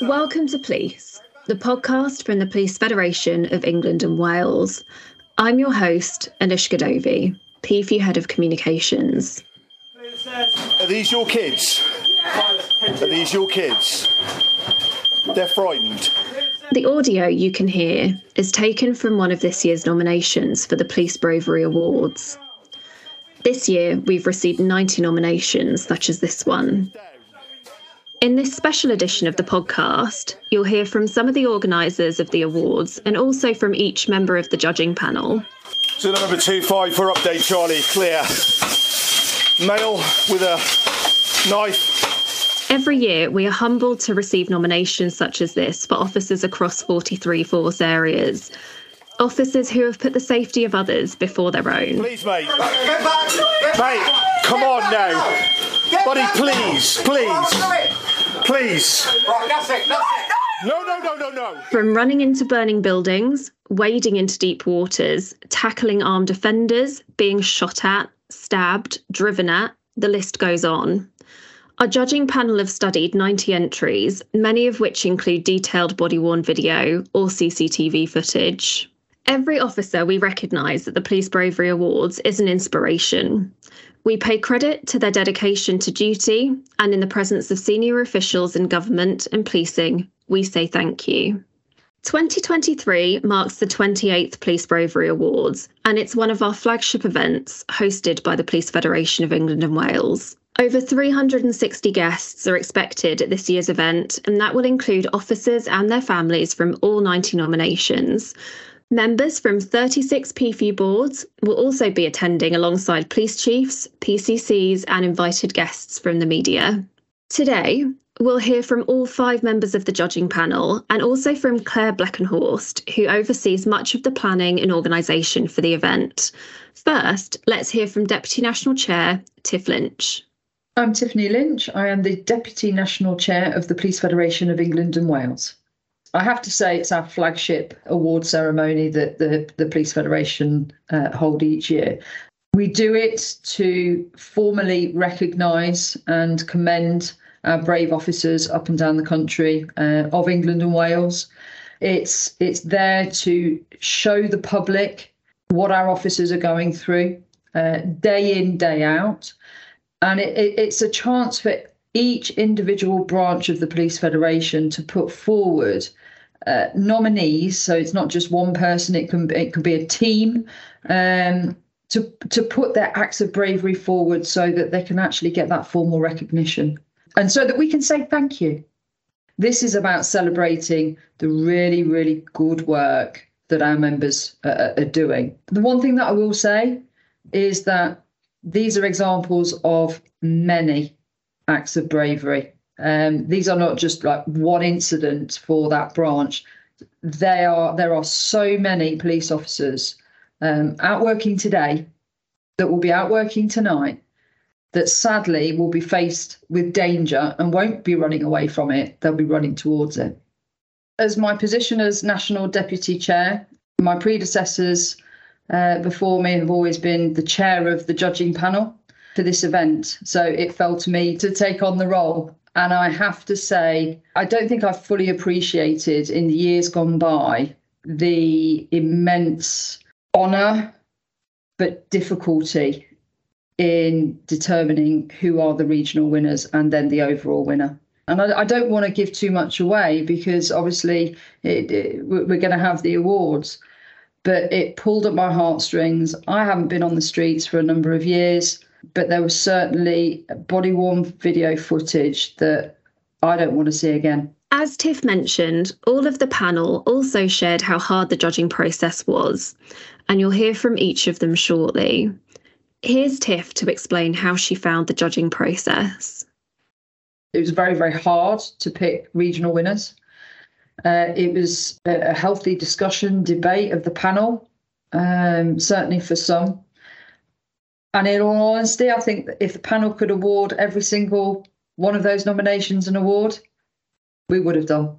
Welcome to Police, the podcast from the Police Federation of England and Wales. I'm your host, Anushka Dovey, PFU Head of Communications. Are these your kids? Are these your kids? They're frightened. The audio you can hear is taken from one of this year's nominations for the Police Bravery Awards. This year, we've received 90 nominations, such as this one. In this special edition of the podcast, you'll hear from some of the organisers of the awards and also from each member of the judging panel. So number 25 for Update Charlie, Claire. Male with a knife. Every year, we are humbled to receive nominations such as this for officers across 43 force areas. Officers who have put the safety of others before their own. Please, mate. Mate, come on now. Buddy, please, please. Please. Right, that's it, that's it. No. From running into burning buildings, wading into deep waters, tackling armed offenders, being shot at, stabbed, driven at, the list goes on. Our judging panel have studied 90 entries, many of which include detailed body-worn video or CCTV footage. Every officer we recognise at the Police Bravery Awards is an inspiration. We pay credit to their dedication to duty, and in the presence of senior officials in government and policing, we say thank you. 2023 marks the 28th Police Bravery Awards, and it's one of our flagship events hosted by the Police Federation of England and Wales. Over 360 guests are expected at this year's event, and that will include officers and their families from all 90 nominations. Members from 36 PFU boards will also be attending alongside police chiefs, PCCs and invited guests from the media. Today, we'll hear from all five members of the judging panel and also from Claire Bleckenhorst, who oversees much of the planning and organisation for the event. First, let's hear from Deputy National Chair Tiff Lynch. I'm Tiffany Lynch. I am the Deputy National Chair of the Police Federation of England and Wales. I have to say it's our flagship award ceremony that the Police Federation hold each year. We do it to formally recognise and commend our brave officers up and down the country of England and Wales. It's there to show the public what our officers are going through day in, day out. And it's a chance for each individual branch of the Police Federation to put forward nominees. So it's not just one person; it can be a team to put their acts of bravery forward, so that they can actually get that formal recognition, and so that we can say thank you. This is about celebrating the really, really good work that our members are doing. The one thing that I will say is that these are examples of many acts of bravery. These are not just like one incident for that branch. There are so many police officers out working today that will be out working tonight that sadly will be faced with danger and won't be running away from it. They'll be running towards it. As my position as National Deputy Chair, my predecessors before me have always been the chair of the judging panel for this event, so it fell to me to take on the role. And I have to say, I don't think I've fully appreciated in the years gone by the immense honour but difficulty in determining who are the regional winners and then the overall winner. And I don't want to give too much away because obviously we're going to have the awards. But it pulled at my heartstrings. I haven't been on the streets for a number of years, but there was certainly body-worn video footage that I don't want to see again. As Tiff mentioned, all of the panel also shared how hard the judging process was, and you'll hear from each of them shortly. Here's Tiff to explain how she found the judging process. It was very, very hard to pick regional winners. It was a healthy discussion, debate of the panel, certainly for some. And in all honesty, I think that if the panel could award every single one of those nominations an award, we would have done,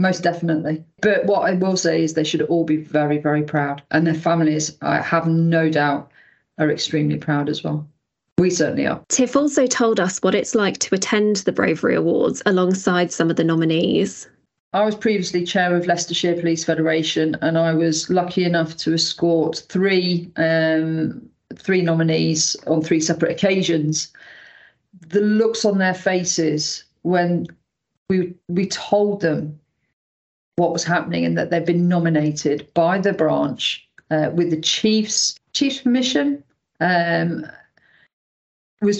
most definitely. But what I will say is they should all be very, very proud. And their families, I have no doubt, are extremely proud as well. We certainly are. Tiff also told us what it's like to attend the Bravery Awards alongside some of the nominees. I was previously chair of Leicestershire Police Federation, and I was lucky enough to escort three nominees on three separate occasions. The looks on their faces when we told them what was happening and that they've been nominated by the branch with the chief's permission was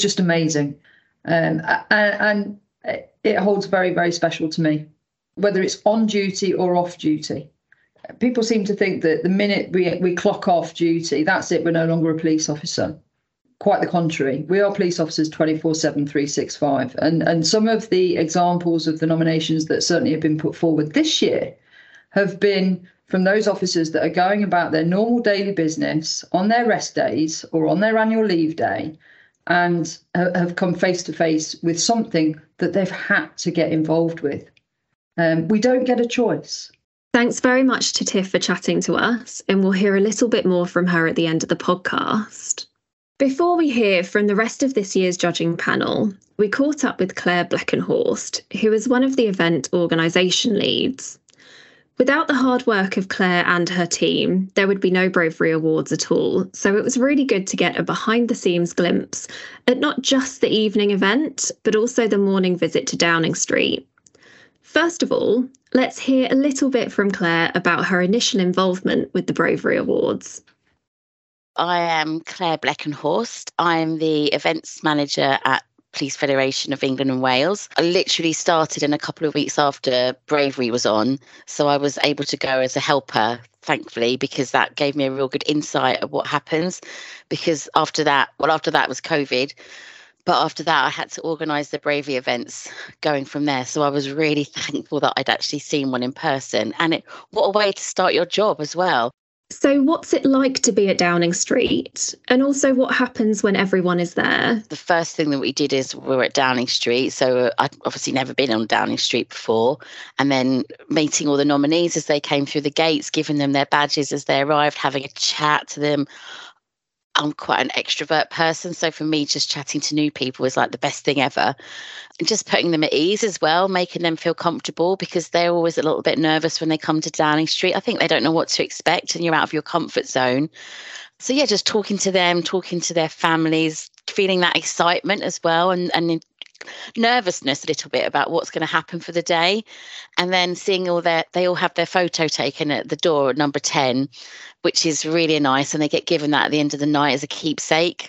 just amazing. And it holds very, very special to me, whether it's on duty or off duty. People seem to think that the minute we clock off duty, that's it, we're no longer a police officer. Quite the contrary. We are police officers 24/7, 365. And some of the examples of the nominations that certainly have been put forward this year have been from those officers that are going about their normal daily business on their rest days or on their annual leave day and have come face to face with something that they've had to get involved with. We don't get a choice. Thanks very much to Tiff for chatting to us, and we'll hear a little bit more from her at the end of the podcast. Before we hear from the rest of this year's judging panel, we caught up with Claire Bleckenhorst, who is one of the event organisation leads. Without the hard work of Claire and her team, there would be no Bravery Awards at all, so it was really good to get a behind-the-scenes glimpse at not just the evening event, but also the morning visit to Downing Street. First of all, let's hear a little bit from Claire about her initial involvement with the Bravery Awards. I am Claire Bleckenhorst. I am the events manager at Police Federation of England and Wales. I literally started in a couple of weeks after Bravery was on, so I was able to go as a helper, thankfully, because that gave me a real good insight of what happens. Because after that was COVID, but after that, I had to organise the Bravery events going from there. So I was really thankful that I'd actually seen one in person. And what a way to start your job as well. So what's it like to be at Downing Street? And also what happens when everyone is there? The first thing that we did is we were at Downing Street. So I'd obviously never been on Downing Street before. And then meeting all the nominees as they came through the gates, giving them their badges as they arrived, having a chat to them. I'm quite an extrovert person, so for me, just chatting to new people is like the best thing ever. And just putting them at ease as well, making them feel comfortable, because they're always a little bit nervous when they come to Downing Street. I think they don't know what to expect, and you're out of your comfort zone. So yeah, just talking to them, talking to their families, feeling that excitement as well, and nervousness a little bit about what's going to happen for the day. And then seeing they all have their photo taken at the door at number 10, which is really nice, and they get given that at the end of the night as a keepsake,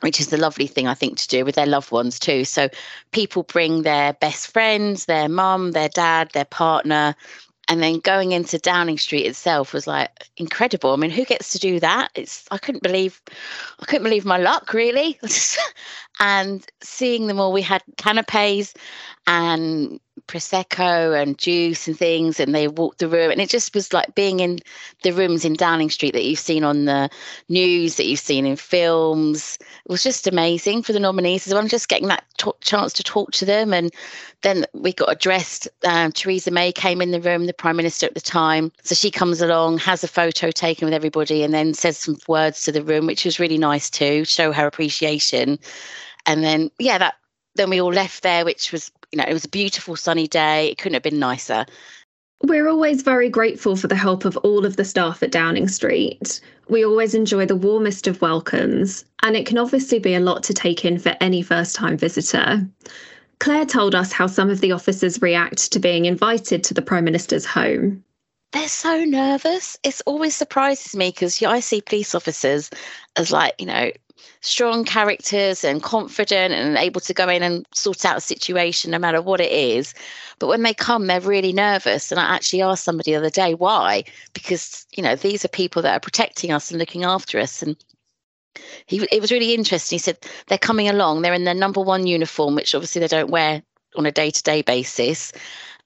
which is the lovely thing I think to do with their loved ones too. So people bring their best friends, their mum, their dad, their partner. And then going into Downing Street itself was like incredible. I mean, who gets to do that? I couldn't believe my luck, really. And seeing them all, we had canapes and Prosecco and juice and things, and they walked the room, and it just was like being in the rooms in Downing Street that you've seen on the news, that you've seen in films. It was just amazing for the nominees. So I'm just getting that chance to talk to them, and then we got addressed. Theresa May came in the room, the Prime Minister at the time, so she comes along, has a photo taken with everybody, and then says some words to the room, which was really nice to show her appreciation. And then then we all left there, which was, it was a beautiful sunny day. It couldn't have been nicer. We're always very grateful for the help of all of the staff at Downing Street. We always enjoy the warmest of welcomes, and it can obviously be a lot to take in for any first-time visitor. Claire told us how some of the officers react to being invited to the Prime Minister's home. They're so nervous. It always surprises me, because I see police officers as strong characters and confident and able to go in and sort out a situation no matter what it is. But when they come, they're really nervous. And I actually asked somebody the other day why, because, these are people that are protecting us and looking after us. And it was really interesting. He said they're coming along. They're in their number one uniform, which obviously they don't wear on a day-to-day basis.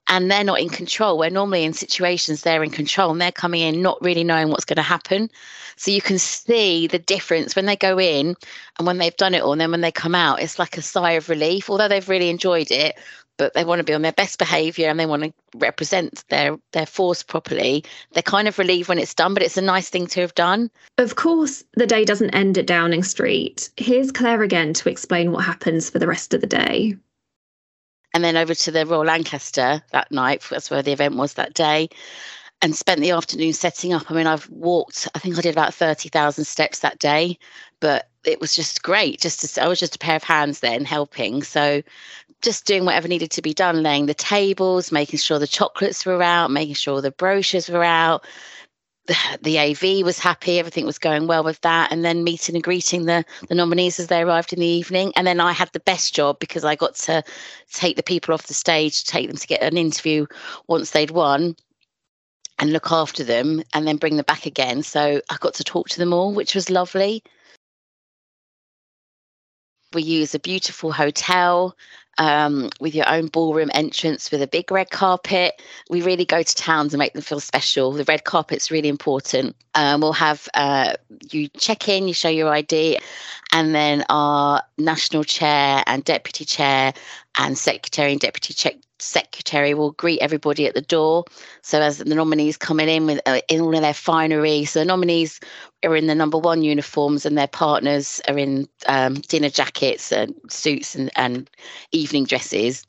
And they're not in control. Where normally in situations they're in control, and they're coming in not really knowing what's going to happen. So you can see the difference when they go in and when they've done it all, and then when they come out, it's like a sigh of relief. Although they've really enjoyed it, but they want to be on their best behaviour and they want to represent their force properly. They're kind of relieved when it's done, but it's a nice thing to have done. Of course, the day doesn't end at Downing Street. Here's Claire again to explain what happens for the rest of the day. And then over to the Royal Lancaster that night. That's where the event was that day. And spent the afternoon setting up. I mean, I've walked, I think I did about 30,000 steps that day, but it was just great. I was just a pair of hands then helping. So just doing whatever needed to be done, laying the tables, making sure the chocolates were out, making sure the brochures were out. The AV was happy. Everything was going well with that. And then meeting and greeting the nominees as they arrived in the evening. And then I had the best job because I got to take the people off the stage, take them to get an interview once they'd won, and look after them and then bring them back again. So I got to talk to them all, which was lovely. We use a beautiful hotel with your own ballroom entrance with a big red carpet. We really go to towns and make them feel special. The red carpet's really important. We'll have you check in, you show your ID, and then our national chair and deputy chair and secretary and deputy secretary will greet everybody at the door. So as the nominees coming in with in all of their finery, so the nominees are in the number one uniforms and their partners are in dinner jackets and suits and evening dresses,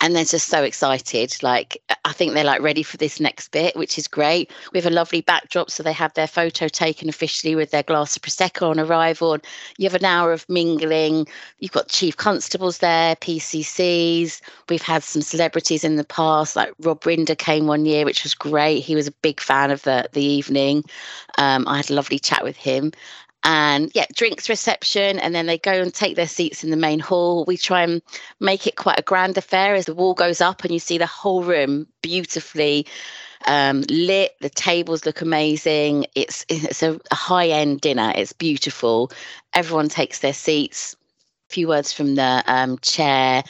and they're just so excited. Like, I think they're like ready for this next bit, which is great. We have a lovely backdrop, so they have their photo taken officially with their glass of Prosecco on arrival. And you have an hour of mingling. You've got chief constables there, PCCs. We've had some celebrities in the past, like Rob Rinder came one year, which was great. He was a big fan of the evening. I had a lovely chat with him. And yeah, drinks reception, and then they go and take their seats in the main hall. We try and make it quite a grand affair as the wall goes up and you see the whole room beautifully lit. The tables look amazing. It's a high-end dinner. It's beautiful. Everyone takes their seats. A few words from the chair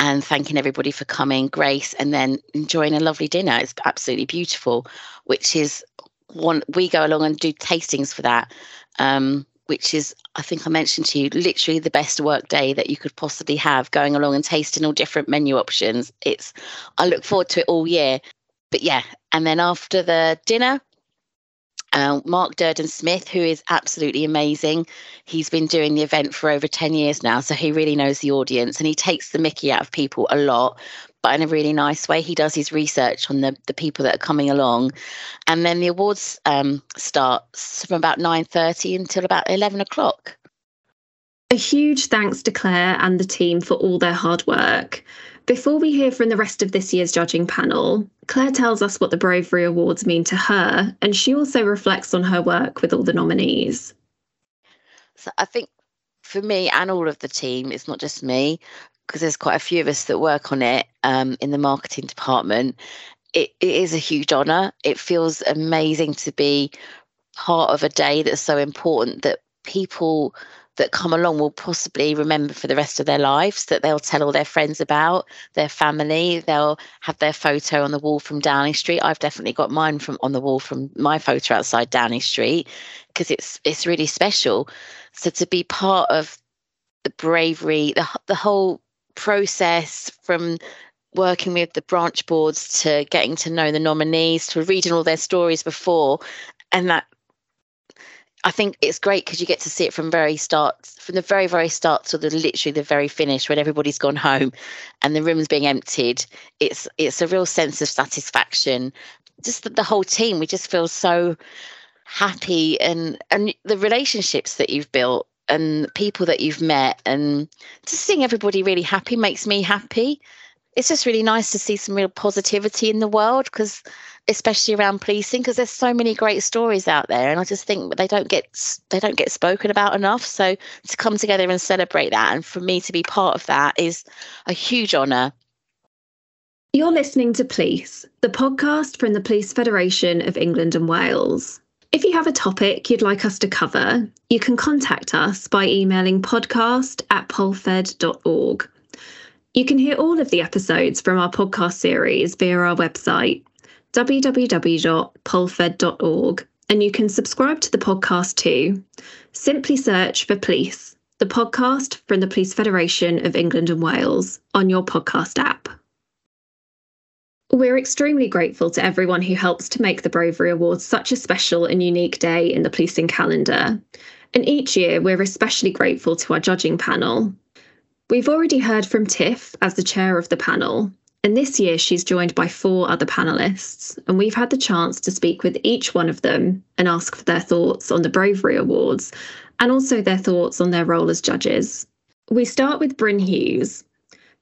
and thanking everybody for coming, grace, and then enjoying a lovely dinner. It's absolutely beautiful, which is one. We go along and do tastings for that. Which is, I think I mentioned to you, literally the best work day that you could possibly have, going along and tasting all different menu options. I look forward to it all year. But yeah, and then after the dinner, Mark Durden-Smith, who is absolutely amazing. He's been doing the event for over 10 years now, so he really knows the audience, and he takes the mickey out of people a lot, but in a really nice way. He does his research on the people that are coming along. And then the awards starts from about 9:30 until about 11 o'clock. A huge thanks to Claire and the team for all their hard work. Before we hear from the rest of this year's judging panel, Claire tells us what the Bravery Awards mean to her, and she also reflects on her work with all the nominees. So I think for me and all of the team, it's not just me, because there's quite a few of us that work on it in the marketing department, it is a huge honour. It feels amazing to be part of a day that's so important that people that come along will possibly remember for the rest of their lives, that they'll tell all their friends about, their family. They'll have their photo on the wall from Downing Street. I've definitely got mine on the wall from my photo outside Downing Street, because it's really special. So to be part of the bravery, the whole process, from working with the branch boards to getting to know the nominees to reading all their stories before, and that, I think it's great because you get to see it from the very, very start to literally the very finish, when everybody's gone home and the room's being emptied. It's a real sense of satisfaction. Just the whole team, we just feel so happy, and the relationships that you've built and people that you've met, and just seeing everybody really happy makes me happy. It's just really nice to see some real positivity in the world, because especially around policing, because there's so many great stories out there, and I just think they don't get spoken about enough. So to come together and celebrate that, and for me to be part of that, is a huge honour. You're listening to Police, the podcast from the Police Federation of England and Wales. If you have a topic you'd like us to cover, you can contact us by emailing podcast@polfed.org. You can hear all of the episodes from our podcast series via our website, www.polfed.org, and you can subscribe to the podcast too. Simply search for Police, the podcast from the Police Federation of England and Wales on your podcast app. We're extremely grateful to everyone who helps to make the Bravery Awards such a special and unique day in the policing calendar. And each year, we're especially grateful to our judging panel. We've already heard from Tiff as the chair of the panel, and this year she's joined by 4 other panellists, and we've had the chance to speak with each one of them and ask for their thoughts on the Bravery Awards and also their thoughts on their role as judges. We start with Bryn Hughes.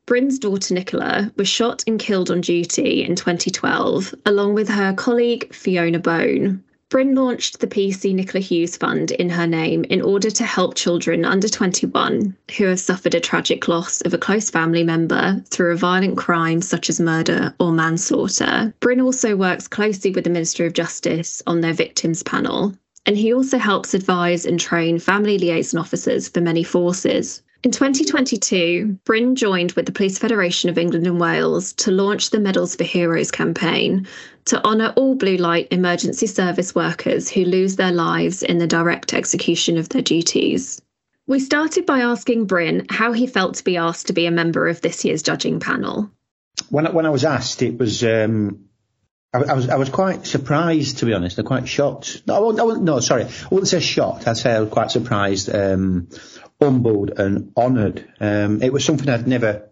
Bryn's daughter Nicola was shot and killed on duty in 2012, along with her colleague Fiona Bone. Bryn launched the PC Nicola Hughes Fund in her name in order to help children under 21 who have suffered a tragic loss of a close family member through a violent crime such as murder or manslaughter. Bryn also works closely with the Ministry of Justice on their victims panel, and he also helps advise and train family liaison officers for many forces. In 2022, Bryn joined with the Police Federation of England and Wales to launch the Medals for Heroes campaign to honour all blue light emergency service workers who lose their lives in the direct execution of their duties. We started by asking Bryn how he felt to be asked to be a member of this year's judging panel. When I was asked, it was I was quite surprised, to be honest. I'm quite shocked. I wouldn't say shocked. I'd say I was quite surprised. Humbled and honoured. It was something I'd never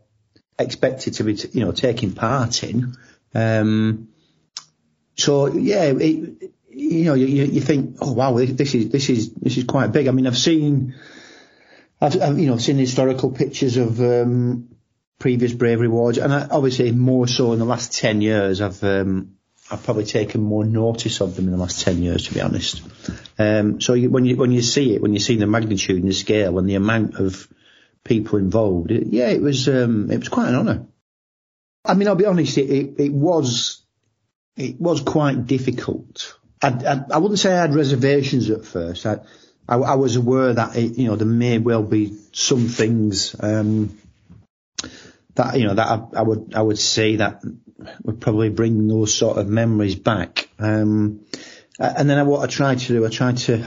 expected to be, taking part in. You think, oh wow, this is quite big. I mean, I've seen historical pictures of previous Bravery Awards, and obviously more so in the last 10 years. I've probably taken more notice of them in the last 10 years, to be honest. When you see it, when you see the magnitude and the scale and the amount of people involved, it was quite an honour. I mean, I'll be honest, it was quite difficult. I wouldn't say I had reservations at first. I was aware that there may well be some things that I would say that would probably bring those sort of memories back. And then what I tried to do, I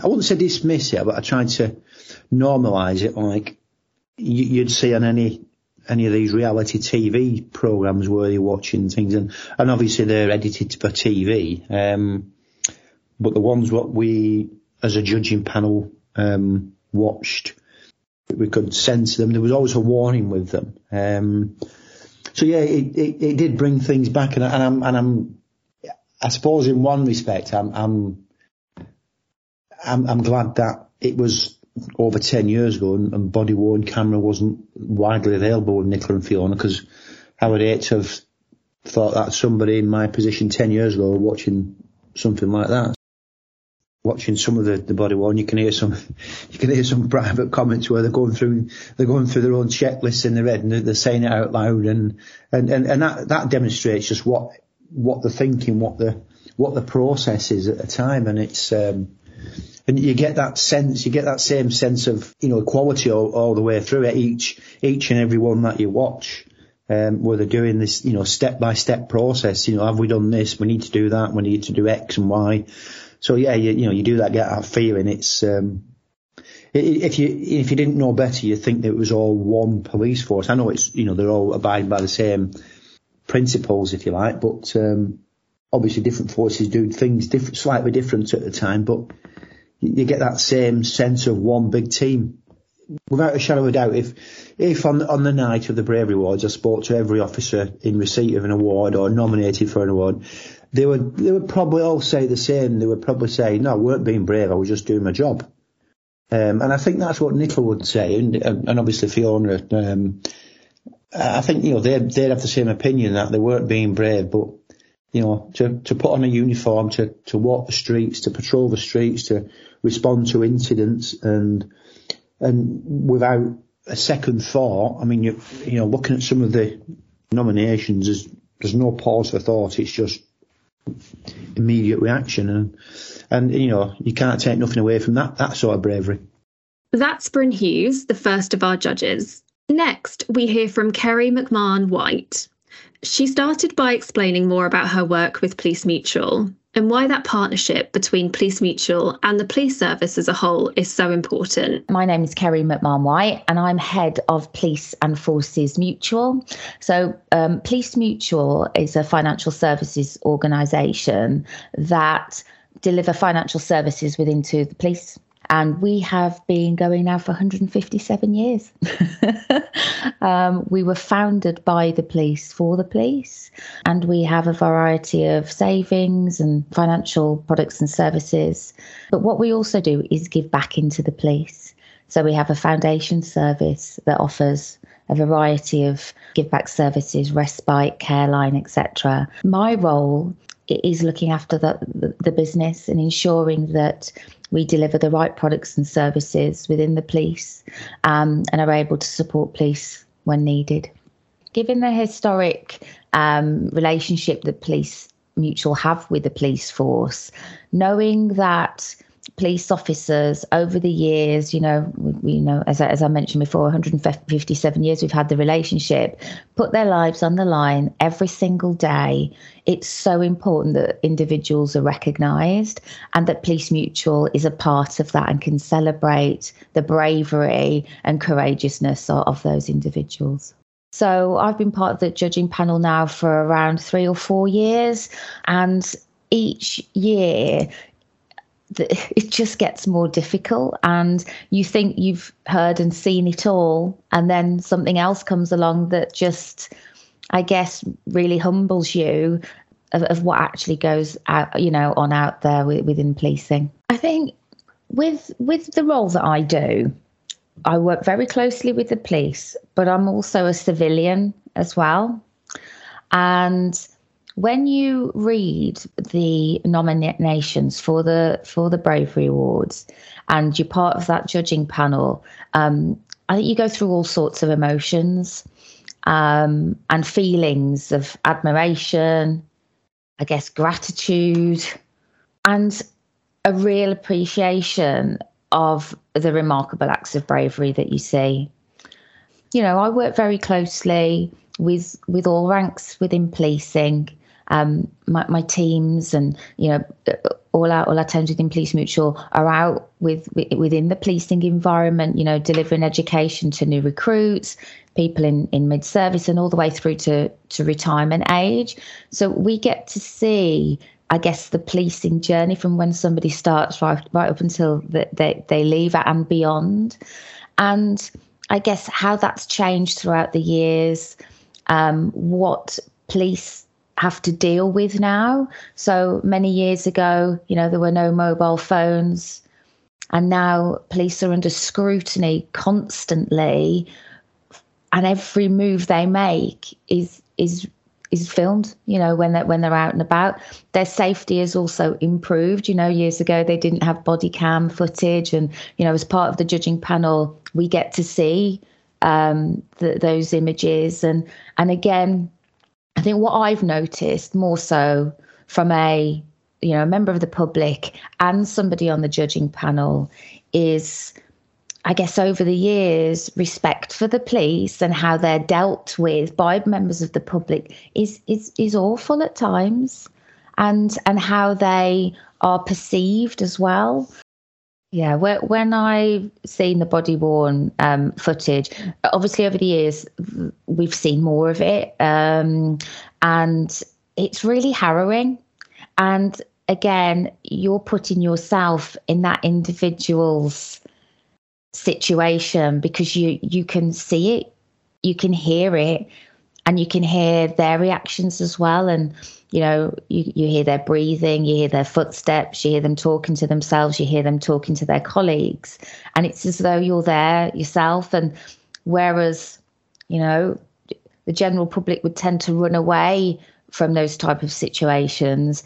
wouldn't say dismiss it, but I tried to normalise it, like you'd see on any of these reality TV programmes where you're watching things, and obviously they're edited for TV. But the ones what we, as a judging panel, watched, we could censor them. There was always a warning with them. It did bring things back, and I suppose in one respect, I'm glad that it was over 10 years ago, and body-worn camera wasn't widely available with Nicola and Fiona, because I would hate to have thought that somebody in my position 10 years ago watching something like that. Watching some of the body worn, you can hear some private comments where they're going through their own checklists in their head, and they're saying it out loud, and that demonstrates just what they're thinking, what the process is at the time, and it's and you get that same sense of equality all the way through it, each and every one that you watch, where they're doing this step by step process. Have we done this? We need to do that. We need to do X and Y. So you do that, get that feeling. It's if you didn't know better, you'd think that it was all one police force. I know it's they're all abiding by the same principles, if you like, but obviously different forces do things slightly different at the time. But you get that same sense of one big team, without a shadow of a doubt. If on the night of the Bravery Awards, I spoke to every officer in receipt of an award or nominated for an award, They would probably all say the same. They would probably say, no, I weren't being brave, I was just doing my job. And I think that's what Nicola would say, and obviously Fiona. I think, they'd have the same opinion, that they weren't being brave, but, to put on a uniform, to walk the streets, to patrol the streets, to respond to incidents, and without a second thought. I mean, looking at some of the nominations, there's no pause for thought. It's just immediate reaction, and you can't take nothing away from that sort of bravery. That's Bryn Hughes, the first of our judges. Next, we hear from Kerry McMahon White. She started by explaining more about her work with Police Mutual, and why that partnership between Police Mutual and the police service as a whole is so important. My name is Kerry McMahon White and I'm head of Police and Forces Mutual. So Police Mutual is a financial services organisation that deliver financial services within to the police. And we have been going now for 157 years. We were founded by the police for the police, and we have a variety of savings and financial products and services. But what we also do is give back into the police. So we have a foundation service that offers a variety of give back services, respite, care line, etc. My role is looking after the business and ensuring that we deliver the right products and services within the police and are able to support police when needed. Given the historic relationship that Police Mutual have with the police force, knowing that police officers over the years, as I mentioned before, 157 years we've had the relationship, put their lives on the line every single day. It's so important that individuals are recognised and that Police Mutual is a part of that and can celebrate the bravery and courageousness of those individuals. So I've been part of the judging panel now for around 3 or 4 years, and each year it just gets more difficult, and you think you've heard and seen it all, and then something else comes along that just, I guess, really humbles you of what actually goes out, on out there within policing. I think with the role that I do, I work very closely with the police, but I'm also a civilian as well. And when you read the nominations for the Bravery Awards and you're part of that judging panel, I think you go through all sorts of emotions and feelings of admiration, I guess gratitude, and a real appreciation of the remarkable acts of bravery that you see. I work very closely with all ranks within policing. My teams and all our teams within Police Mutual are out within the policing environment, delivering education to new recruits, people in mid-service, and all the way through to retirement age. So we get to see, I guess, the policing journey from when somebody starts right up until they leave and beyond, and I guess how that's changed throughout the years, what police have to deal with now. So many years ago, there were no mobile phones, and now police are under scrutiny constantly, and every move they make is filmed, when they're out and about. Their safety is also improved. Years ago they didn't have body cam footage, and as part of the judging panel we get to see those images, and again, I think what I've noticed more so from a a member of the public and somebody on the judging panel is, I guess, over the years, respect for the police and how they're dealt with by members of the public is awful at times, and how they are perceived as well. Yeah, when I've seen the body-worn footage, obviously over the years we've seen more of it, and it's really harrowing. And again, you're putting yourself in that individual's situation because you can see it, you can hear it, and you can hear their reactions as well. And you hear their breathing, you hear their footsteps, you hear them talking to themselves, you hear them talking to their colleagues, and it's as though you're there yourself. And whereas the general public would tend to run away from those type of situations,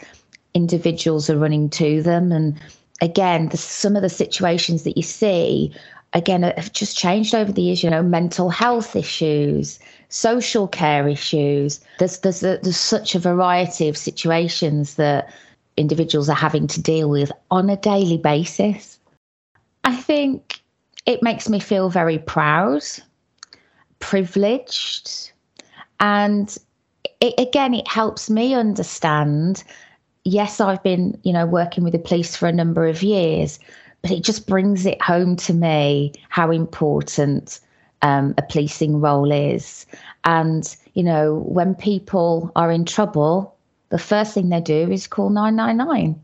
individuals are running to them. And again, some of the situations that you see again have just changed over the years. Mental health issues, social care issues. There's such a variety of situations that individuals are having to deal with on a daily basis. I think it makes me feel very proud, privileged, and it helps me understand yes, I've been, working with the police for a number of years, but it just brings it home to me how important a policing role is. And, when people are in trouble, the first thing they do is call 999,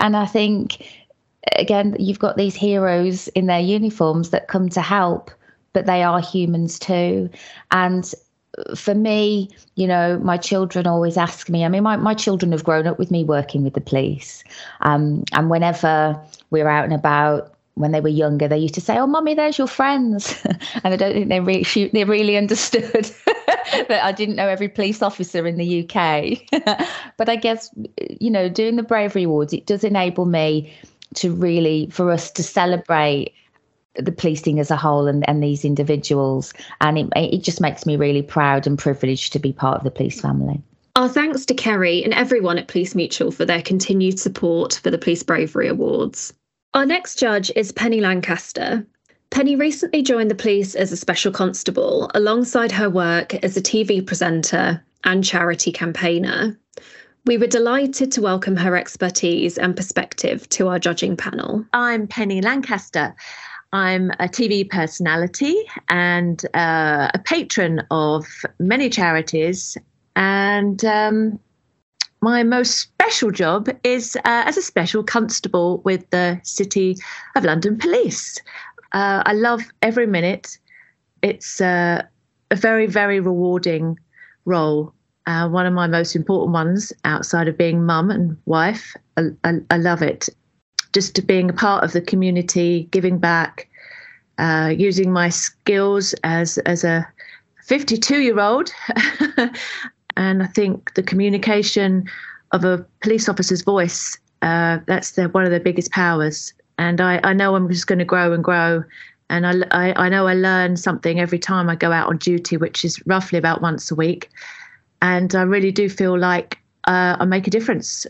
and I think, again, you've got these heroes in their uniforms that come to help, but they are humans too. And for me, my children always ask me, my children have grown up with me working with the police. And whenever we're out and about, when they were younger, they used to say, "Oh, Mummy, there's your friends." And I don't think they really understood that I didn't know every police officer in the UK. But I guess, doing the Bravery Awards, it does enable me to really, for us to celebrate the policing as a whole and these individuals. And it just makes me really proud and privileged to be part of the police family. Our thanks to Kerry and everyone at Police Mutual for their continued support for the Police Bravery Awards. Our next judge is Penny Lancaster. Penny recently joined the police as a special constable alongside her work as a TV presenter and charity campaigner. We were delighted to welcome her expertise and perspective to our judging panel. I'm Penny Lancaster. I'm a TV personality and a patron of many charities. And my most special job is as a special constable with the City of London Police. I love every minute. It's a very, very rewarding role. One of my most important ones outside of being mum and wife. I love it. Just to being a part of the community, giving back, using my skills as a 52-year-old. And I think the communication of a police officer's voice, that's one of their biggest powers. And I know I'm just going to grow and grow. And I know I learn something every time I go out on duty, which is roughly about once a week. And I really do feel like I make a difference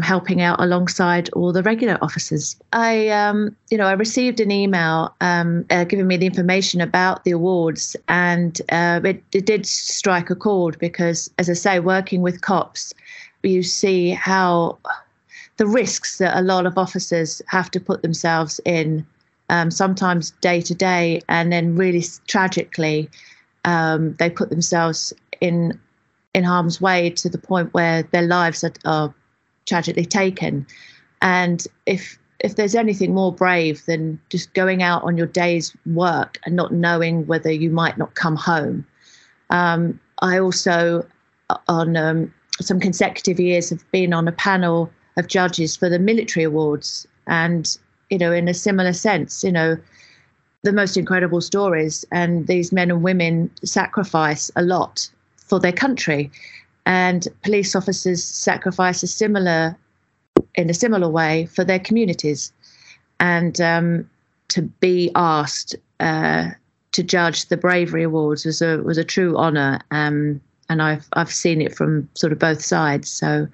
helping out alongside all the regular officers. I received an email giving me the information about the awards, and it did strike a chord because, as I say, working with cops, you see how the risks that a lot of officers have to put themselves in, sometimes day to day, and then really tragically, they put themselves in harm's way to the point where their lives are tragically taken. And if there's anything more brave than just going out on your day's work and not knowing whether you might not come home. I also, on some consecutive years, have been on a panel of judges for the military awards. And, in a similar sense, the most incredible stories, and these men and women sacrifice a lot for their country, and police officers sacrifice in a similar way for their communities. And to be asked to judge the Bravery Awards was a true honour, and I've seen it from sort of both sides. So,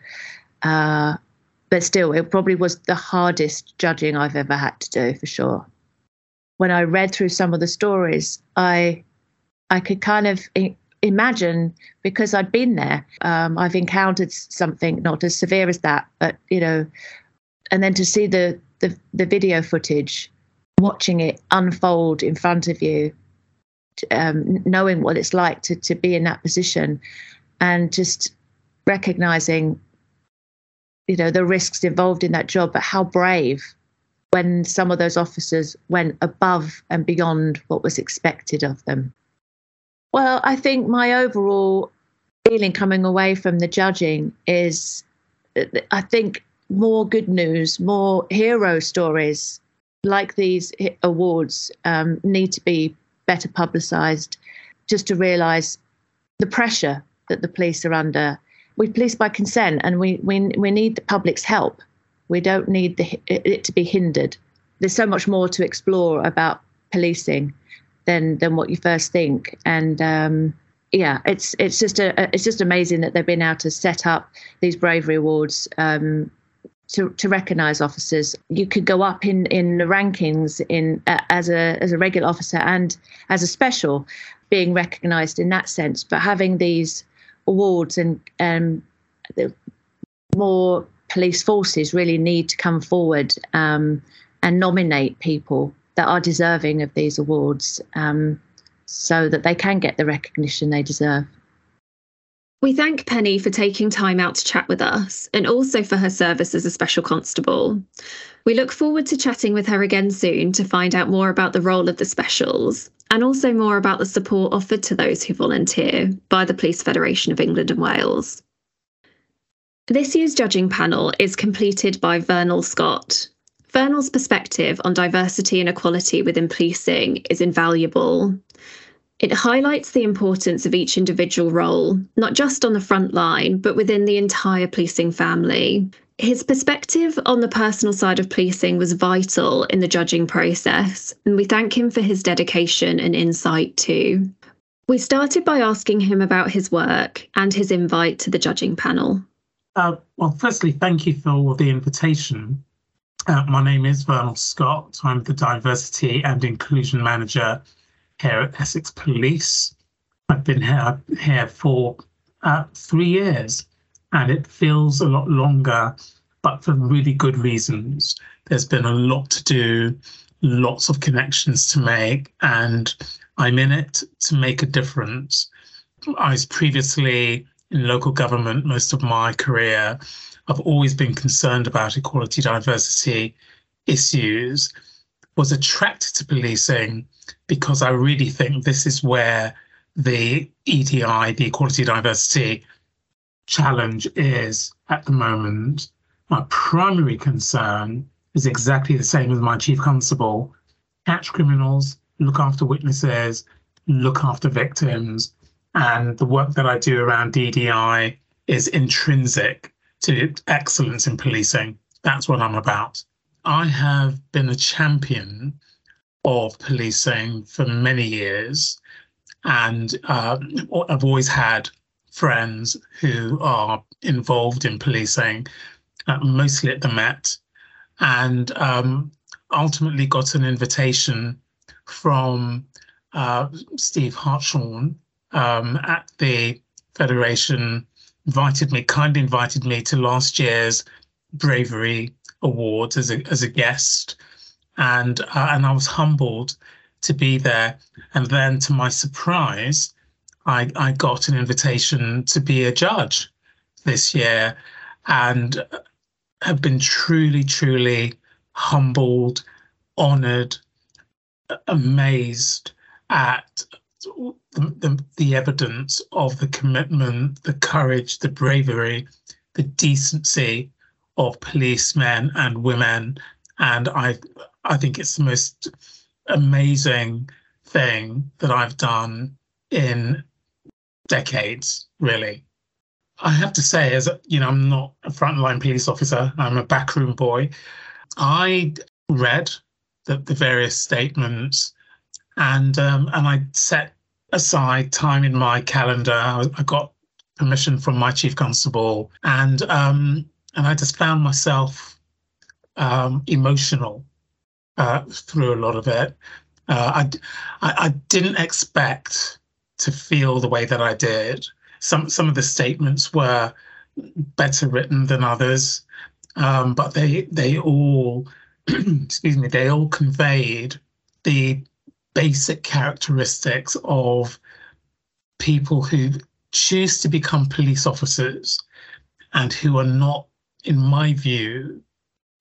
but still, it probably was the hardest judging I've ever had to do, for sure. When I read through some of the stories, I could kind of imagine, because I'd been there. I've encountered something not as severe as that, but and then to see the video footage, watching it unfold in front of you, knowing what it's like to be in that position, and just recognizing the risks involved in that job, but how brave when some of those officers went above and beyond what was expected of them. Well, I think my overall feeling coming away from the judging is, I think, more good news, more hero stories like these awards need to be better publicised, just to realise the pressure that the police are under. We police by consent, and we need the public's help. We don't need it to be hindered. There's so much more to explore about policing than what you first think. And it's just amazing that they've been able to set up these Bravery Awards to recognise officers. You could go up in the rankings in as a regular officer and as a special, being recognised in that sense. But having these awards and more police forces really need to come forward and nominate people that are deserving of these awards so that they can get the recognition they deserve. We thank Penny for taking time out to chat with us and also for her service as a Special Constable. We look forward to chatting with her again soon to find out more about the role of the Specials and also more about the support offered to those who volunteer by the Police Federation of England and Wales. This year's judging panel is completed by Vernal Scott. Vernal's perspective on diversity and equality within policing is invaluable. It highlights the importance of each individual role, not just on the front line, but within the entire policing family. His perspective on the personal side of policing was vital in the judging process, and we thank him for his dedication and insight too. We started by asking him about his work and his invite to the judging panel. Well, firstly, thank you for the invitation. My name is Vernal Scott. I'm the Diversity and Inclusion Manager here at Essex Police. I've been here for 3 years, and it feels a lot longer, but for really good reasons. There's been a lot to do, lots of connections to make, and I'm in it to make a difference. I was previously in local government most of my career. I've always been concerned about equality, diversity issues. Was attracted to policing because I really think this is where the EDI, the equality diversity challenge, is at the moment. My primary concern is exactly the same as my chief constable: catch criminals, look after witnesses, look after victims. And the work that I do around DDI is intrinsic to excellence in policing. That's what I'm about. I have been a champion of policing for many years, and I've always had friends who are involved in policing, mostly at the Met, and ultimately got an invitation from Steve Hartshorne at the Federation, kindly invited me to last year's Bravery Awards as a guest, and I was humbled to be there. And then, to my surprise, I got an invitation to be a judge this year, and have been truly, truly humbled, honoured, amazed at the evidence of the commitment, the courage, the bravery, the decency of policemen and women. And I think it's the most amazing thing that I've done in decades, really. I have to say, as you know, I'm not a frontline police officer, I'm a backroom boy. I read the various statements, and I set aside time in my calendar. I got permission from my chief constable, and I just found myself emotional through a lot of it. I didn't expect to feel the way that I did. Some of the statements were better written than others, but they all excuse me, they all conveyed the basic characteristics of people who choose to become police officers and who are not, in my view,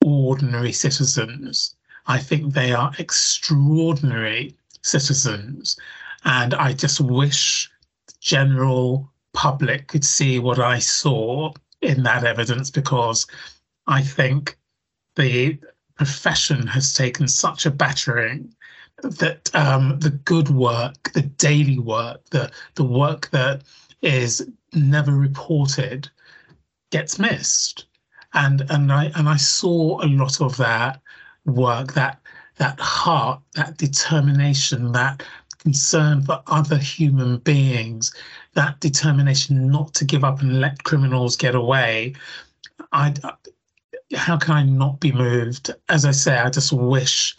ordinary citizens. I think they are extraordinary citizens, and I just wish the general public could see what I saw in that evidence, because I think the profession has taken such a battering that the good work, the daily work, the work that is never reported gets missed. And I saw a lot of that work, that heart, that determination, that concern for other human beings, that determination not to give up and let criminals get away. How can I not be moved? As I say, I just wish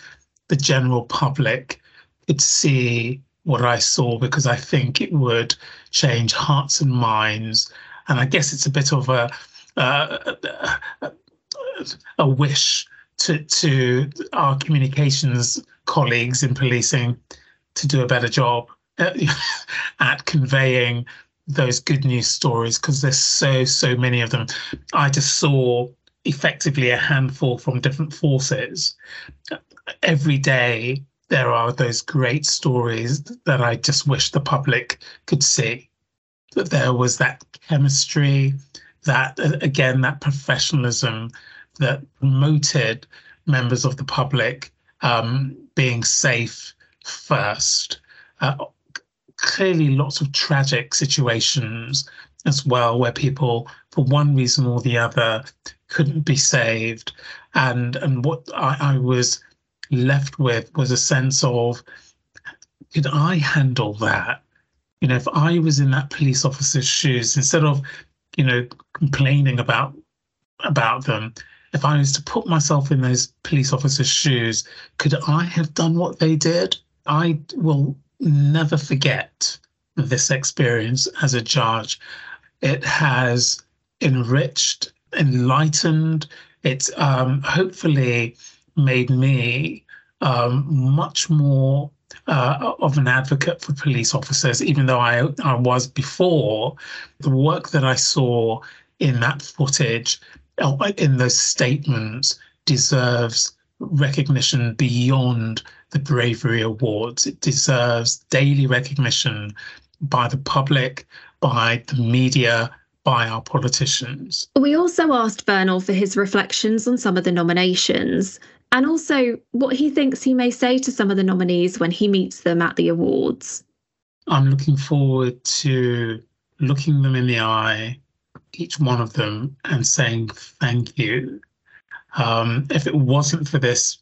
the general public could see what I saw, because I think it would change hearts and minds. And I guess it's a bit of a a wish to our communications colleagues in policing to do a better job at conveying those good news stories, because there's so many of them. I just saw effectively a handful from different forces. Every day there are those great stories that I just wish the public could see. That there was that chemistry, that again, that professionalism that promoted members of the public being safe first. Clearly lots of tragic situations as well, where people for one reason or the other couldn't be saved, and what I was left with was a sense of, could I handle that? You know, if I was in that police officer's shoes, instead of, you know, complaining about them, if I was to put myself in those police officers' shoes, could I have done what they did? I will never forget this experience as a judge. It has enriched, enlightened. It's hopefully made me much more of an advocate for police officers, even though I was before. The work that I saw in that footage, in those statements, deserves recognition beyond the Bravery Awards. It deserves daily recognition by the public, by the media, by our politicians. We also asked Vernal for his reflections on some of the nominations, and also what he thinks he may say to some of the nominees when he meets them at the awards. I'm looking forward to looking them in the eye, each one of them, and saying thank you. If it wasn't for this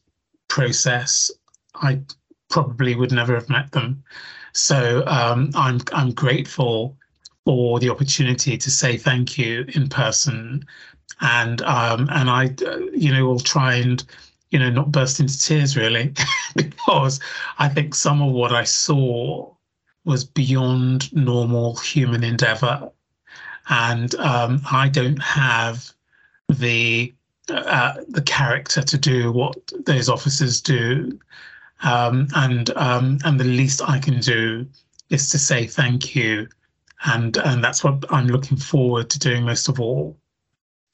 process, I probably would never have met them. So I'm grateful for the opportunity to say thank you in person, and I, you know, will try and, you know, not burst into tears really, because I think some of what I saw was beyond normal human endeavour. And I don't have the character to do what those officers do, and the least I can do is to say thank you, and that's what I'm looking forward to doing most of all.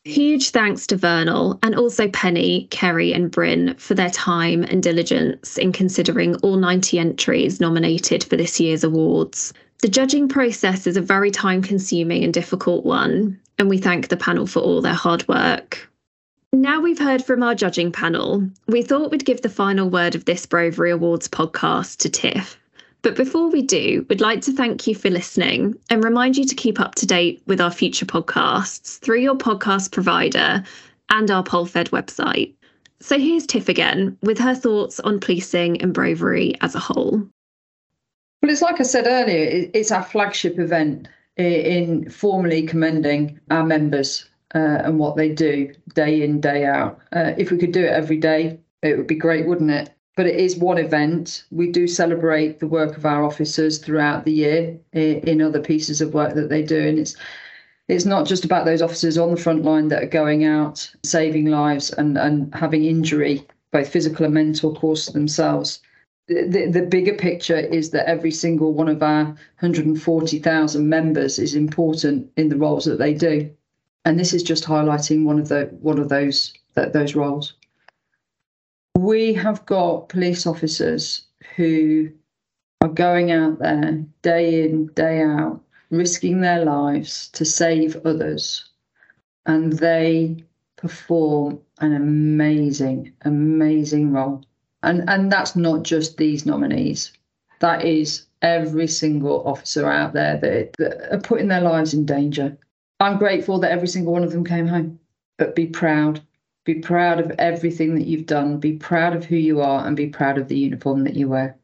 Huge thanks to Vernal and also Penny, Kerry and Bryn for their time and diligence in considering all 90 entries nominated for this year's awards. The judging process is a very time-consuming and difficult one, and we thank the panel for all their hard work. Now we've heard from our judging panel, we thought we'd give the final word of this Bravery Awards podcast to Tiff. But before we do, we'd like to thank you for listening and remind you to keep up to date with our future podcasts through your podcast provider and our PolFed website. So here's Tiff again with her thoughts on policing and bravery as a whole. Well, it's like I said earlier, it's our flagship event in formally commending our members and what they do day in, day out. If we could do it every day, it would be great, wouldn't it? But it is one event. We do celebrate the work of our officers throughout the year in other pieces of work that they do. And it's not just about those officers on the front line that are going out, saving lives and having injury, both physical and mental, caused to themselves. The bigger picture is that every single one of our 140,000 members is important in the roles that they do, and this is just highlighting one of those roles. We have got police officers who are going out there day in, day out, risking their lives to save others, and they perform an amazing, amazing role. And that's not just these nominees. That is every single officer out there that are putting their lives in danger. I'm grateful that every single one of them came home. But be proud. Be proud of everything that you've done. Be proud of who you are and be proud of the uniform that you wear.